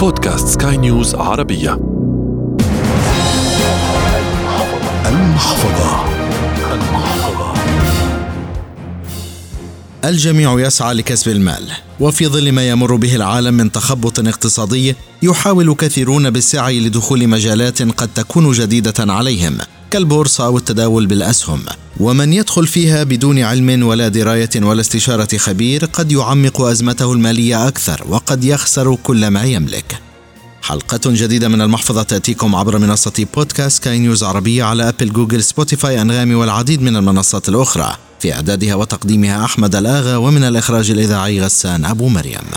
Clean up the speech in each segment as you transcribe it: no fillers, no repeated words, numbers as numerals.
بودكاست سكاي نيوز عربية. المحفظة. الجميع يسعى لكسب المال، وفي ظل ما يمر به العالم من تخبط اقتصادي يحاول كثيرون بالسعي لدخول مجالات قد تكون جديدة عليهم كالبورصة أو التداول بالأسهم، ومن يدخل فيها بدون علم ولا دراية ولا استشارة خبير قد يعمق أزمته المالية أكثر وقد يخسر كل ما يملك. حلقة جديدة من المحفظة تأتيكم عبر منصة بودكاست سكاي نيوز عربية على أبل، جوجل، سبوتيفاي، أنغامي والعديد من المنصات الأخرى، في إعدادها وتقديمها أحمد الآغا، ومن الإخراج الإذاعي غسان أبو مريم.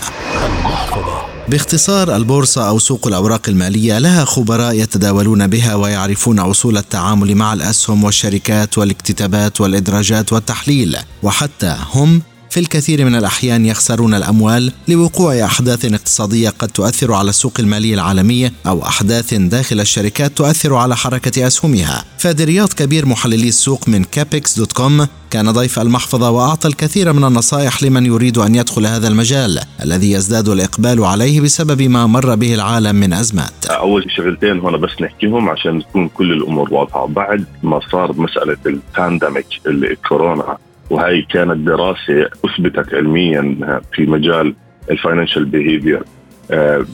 باختصار، البورصة أو سوق الأوراق المالية لها خبراء يتداولون بها ويعرفون أصول التعامل مع الأسهم والشركات والاكتتابات والإدراجات والتحليل، وحتى هم في الكثير من الأحيان يخسرون الأموال لوقوع أحداث اقتصادية قد تؤثر على السوق المالي العالمي أو أحداث داخل الشركات تؤثر على حركة أسهمها. فادي رياض، كبير محللي السوق من capix.com، كان ضيف المحفظة وأعطى الكثير من النصائح لمن يريد أن يدخل هذا المجال الذي يزداد الإقبال عليه بسبب ما مر به العالم من أزمات. أول شغلتين هنا بس نحكيهم عشان تكون كل الأمور واضحة. بعد ما صار مسألة البانديميك اللي كورونا، وهي كانت دراسة أثبتت علميا في مجال الفاينانشال بيهيفير،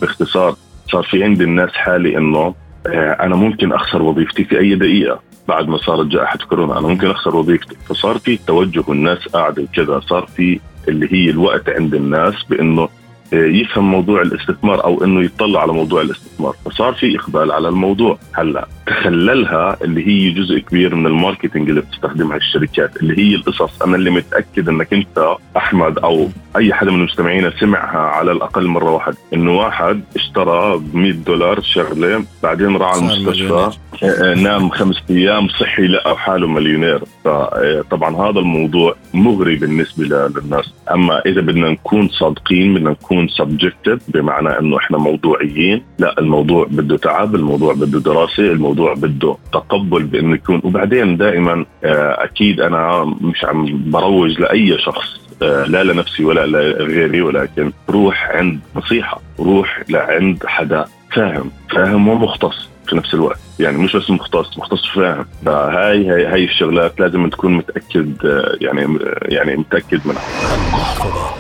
باختصار صار في عند الناس حالي إنه أنا ممكن أخسر وظيفتي في أي دقيقة. بعد ما صارت جائحة كورونا أنا ممكن أخسر وظيفتي، فصار في توجه الناس قاعدة كذا، صار في اللي هي الوقت عند الناس بإنه يفهم موضوع الاستثمار أو إنه يطلع على موضوع الاستثمار، فصار في إقبال على الموضوع. هلا تخللها اللي هي جزء كبير من الماركتينج اللي بتستخدمها الشركات، اللي هي القصص. أنا اللي متأكد إنك أنت أحمد أو أي حدا من المستمعين سمعها على الأقل مرة واحد، إنه واحد اشترى $100 شغلة، بعدين راح على المستشفى نام 5 أيام صحي لقى حاله مليونير. فطبعا هذا الموضوع مغري بالنسبة للناس. أما إذا بدنا نكون صادقين، بدنا نكون subjective، بمعنى إنه إحنا موضوعيين. لا، الموضوع بده تعب، الموضوع بده دراسة، الموضوع بده تقبل بأنه يكون. وبعدين دائما أكيد أنا مش عم بروج لأي شخص، لا لنفسي ولا لغيري، ولكن روح عند نصيحة، روح لعند حدا فاهم ومختص في نفس الوقت. يعني مش بس مختص فاهم. هاي الشغلات لازم تكون متأكد، يعني متأكد منها.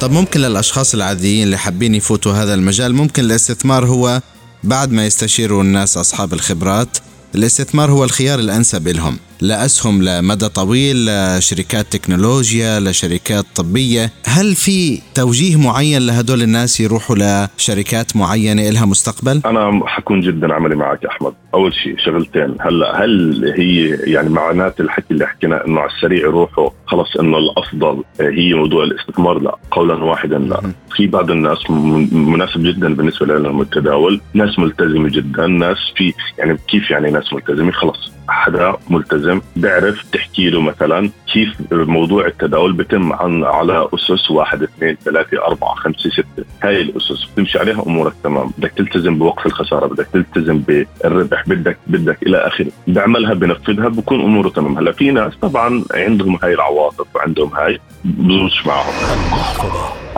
طب ممكن للأشخاص العاديين اللي حابين يفوتوا هذا المجال، ممكن الاستثمار هو بعد ما يستشيروا الناس أصحاب الخبرات، الاستثمار هو الخيار الأنسب لهم؟ لا أسهم لمدى طويل، لا شركات تكنولوجيا، لا شركات طبية. هل في توجيه معين لهدول الناس يروحوا لشركات معينة إلها مستقبل؟ أنا حكون جدا عملي معك أحمد. أول شيء شغلتين. هل هي يعني معنات الحكي اللي حكينا إنه على السريع روحوا خلص إنه الأفضل هي موضوع الاستثمار؟ لا، قولا واحدا لا. في بعض الناس مناسب جدا بالنسبة لهم التداول، ناس ملتزمة جدا، ناس في يعني كيف يعني ناس ملتزمة. خلص حدا ملتزم بيعرف تحكي له مثلا كيف موضوع التداول بتم على أسس 1، 2، 3، 4، 5، 6. هاي الأسس بتمشي عليها أمورك تمام. بدك تلتزم بوقف الخسارة، بدك تلتزم بالربح، بدك إلى آخره. بعملها بنفذها بكون أموره تمام. هلا في ناس طبعا عندهم هاي العواطف وعندهم هاي بزوجش معهم.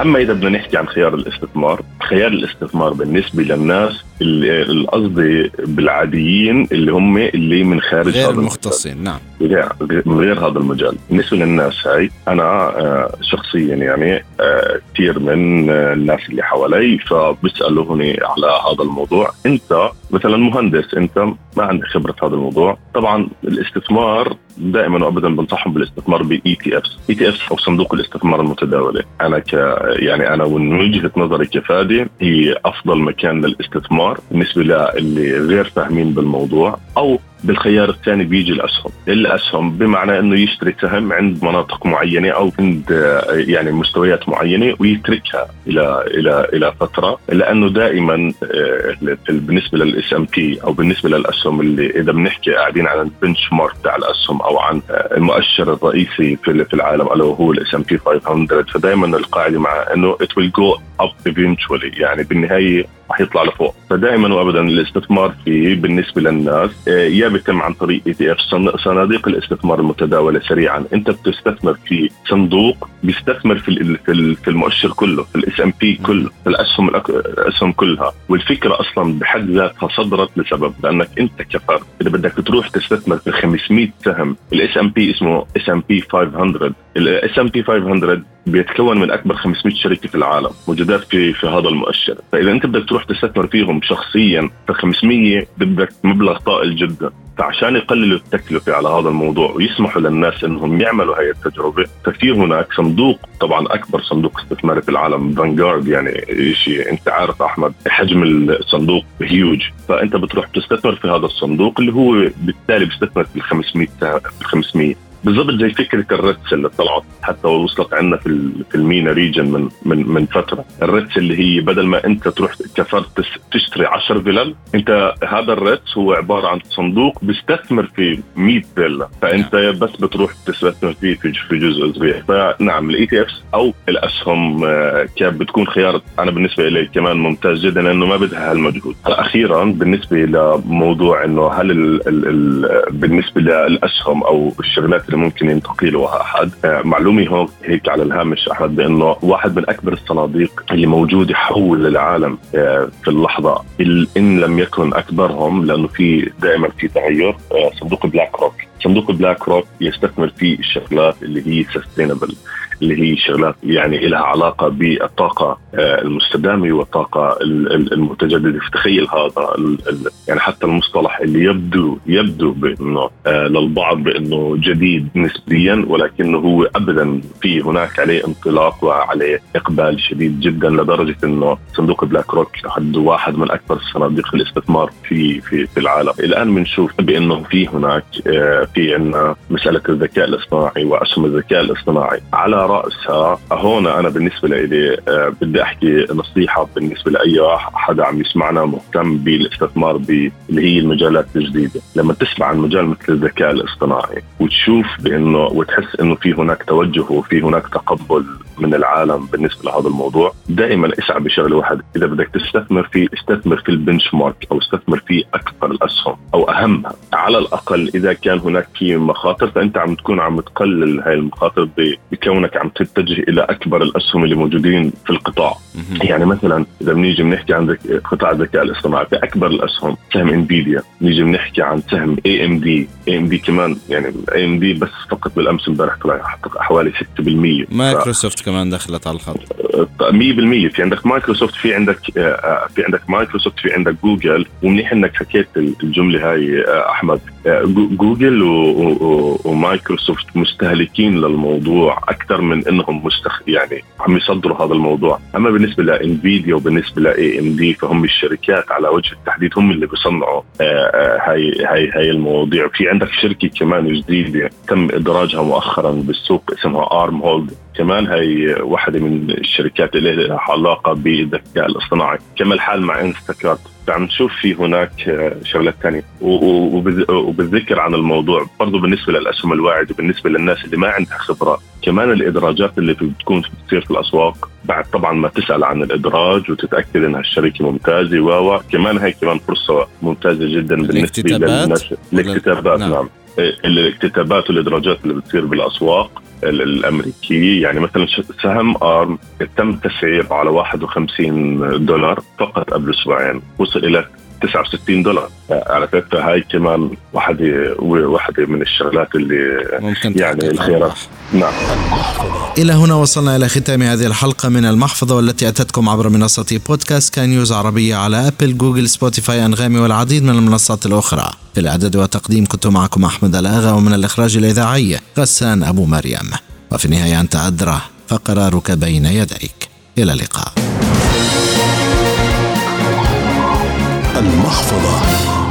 أما إذا بدنا نحكي عن خيار الاستثمار بالنسبة للناس القصدي بالعاديين اللي هم اللي من خارج غير هذا المختصين، نعم، غير هذا المجال. بالنسبة للناس هاي أنا شخصيا يعني كثير من الناس اللي حوالي فبسألوني على هذا الموضوع. أنت مثلا مهندس، أنت ما عندك خبرة في هذا الموضوع. طبعا الاستثمار دائما وأبدا بنصحهم بالاستثمار بETFs أو صندوق الاستثمار المتداولة. أنا يعني من وجهة نظري كفادي هي أفضل مكان للاستثمار بالنسبة للي غير فاهمين بالموضوع. أو بالخيار الثاني بيجي الأسهم، بمعنى أنه يشتري سهم عند مناطق معينة أو عند يعني مستويات معينة ويتركها إلى إلى إلى فترة، لأنه دائما بالنسبة للS&P أو بالنسبة للأسهم اللي إذا بنحكي قاعدين على البنش مارك على الأسهم أو عن المؤشر الرئيسي في العالم اللي هو S&P 500، فدائما القاعدة مع أنه it will go up eventually، يعني بالنهاية هيطلع لفوق. فدائما وابدا الاستثمار فيه بالنسبه للناس يا بيتم عن طريق ETF صناديق الاستثمار المتداوله سريعا. انت بتستثمر في صندوق بيستثمر في المؤشر كله، في S&P كله، في الاسهم كلها. والفكره اصلا بحد ذاتها صدرت لسبب، لانك انت كفرد اذا بدك تروح تستثمر في 500 سهم. S&P اسمه S&P 500. S&P 500 بيتكون من أكبر 500 شركة في العالم موجودات في هذا المؤشر. فإذا أنت بدك تروح تستثمر فيهم شخصياً في 500 بدك مبلغ طائل جداً. فعشان يقللوا التكلفة على هذا الموضوع ويسمحوا للناس أنهم يعملوا هاي التجربة، ففي هناك صندوق، طبعاً أكبر صندوق استثماري في العالم فانغارد، يعني شيء أنت عارف أحمد حجم الصندوق هيوج. فأنت بتروح تستثمر في هذا الصندوق اللي هو بالتالي بيستثمر في 500 بالضبط، زي فكرة الرتس اللي طلعت حتى ووصلت عنا في المينا ريجن من فترة. الرتس اللي هي بدل ما انت تروح كفرد تشتري 10 فيلل، انت هذا الرتس هو عبارة عن صندوق بيستثمر في 100 فيلة، فانت بس بتروح تستثمر فيه في جزء صغير. فنعم الETFs او الاسهم كاب بتكون خيار انا بالنسبة الي كمان ممتاز جدا، لانه ما بدها هالمجهود. اخيرا بالنسبة لموضوع انه هل بالنسبة للاسهم او الشغلات ممكن ينتقلوا أحد، معلومي هون هيك على الهامش أحد بأنه واحد من أكبر الصناديق اللي موجودة حول العالم في اللحظة إن لم يكن أكبرهم، لأنه في دائما في تغير، صندوق بلاك روك. صندوق بلاك روك يستثمر في الشغلات اللي هي sustainable، اللي هي شغلات يعني لها علاقة بالطاقة المستدامة والطاقة المتجددة. تخيل هذا يعني حتى المصطلح اللي يبدو بأنه للبعض بأنه جديد نسبيا، ولكنه هو أبدا في هناك عليه انطلاق وعليه إقبال شديد جدا، لدرجة أنه صندوق بلاك روك حد واحد من أكبر صناديق الاستثمار في العالم. الآن بنشوف بأنه في هناك في عنا مسألة الذكاء الاصطناعي وأسهم الذكاء الاصطناعي على رأسها. هون أنا بالنسبة لي بدي أحكي نصيحة بالنسبة لأي أحد عم يسمعنا مهتم بالاستثمار اللي هي المجالات الجديدة. لما تسمع عن مجال مثل الذكاء الاصطناعي وتشوف بأنه وتحس إنه في هناك توجه وفي هناك تقبل من العالم بالنسبة لهذا الموضوع، دائما اسعى بشغل واحد، إذا بدك تستثمر فيه استثمر في البنش مارك أو استثمر في أكثر الأسهم أو أهمها. على الأقل إذا كان هناك في مخاطر فأنت عم تكون عم تقلل هاي المخاطر بكونك عم تتجه إلى أكبر الأسهم اللي موجودين في القطاع. يعني مثلا إذا بنيجي بنحكي عن قطاع الذكاء الاصطناعي، في أكبر الأسهم سهم إنفيديا، نيجي بنحكي عن سهم AMD كمان، يعني AMD بس فقط بالأمس امبارح طلع حوالي 6%. مايكروسوفت كمان دخلت على الخط 100%. في عندك مايكروسوفت، في عندك جوجل. ومنيح انك حكيت الجملة هاي احمد. جوجل ومايكروسوفت مستهلكين للموضوع اكثر من انهم يعني عم يصدروا هذا الموضوع. اما بالنسبة لانفيديا وبالنسبة لاي ام دي فهم الشركات على وجه التحديد هم اللي بيصنعوا هاي المواضيع. في عندك شركة كمان جديدة تم ادراجها مؤخرا بالسوق اسمها ارم هولد، كمان هي واحدة من الشركات اللي لها علاقة بالذكاء الاصطناعي. كما الحال مع انستكارت، عم نشوف في هناك شغلات تانية. وبالذكر عن الموضوع برضو بالنسبة للأسهم الواعدة بالنسبة للناس اللي ما عندها خبرة، كمان الإدراجات اللي بتكون بتصير في الأسواق بعد طبعا ما تسأل عن الإدراج وتتأكد إنها الشركة ممتازة وكمان هاي كمان فرصة ممتازة جدا بالنسبة للناس. الاكتتابات، نعم الاكتتابات والإدراجات اللي بتصير بالأسواق الأمريكية. يعني مثلا سهم آرم تم تسعيره على $51 فقط قبل أسبوعين، وصل إلى $69. على فكرة هاي كمان واحدة من الشغلات اللي يعني الخيارات. نعم، إلى هنا وصلنا إلى ختام هذه الحلقة من المحفظة، والتي أتتكم عبر منصة بودكاست كان نيوز عربية على أبل، جوجل، سبوتيفاي، أنغامي والعديد من المنصات الأخرى. في الإعداد والتقديم كنت معكم أحمد الأغا، ومن الإخراج الإذاعي غسان أبو مريم. وفي النهاية أنت أدرى فقرارك بين يديك. إلى اللقاء. المحفظة.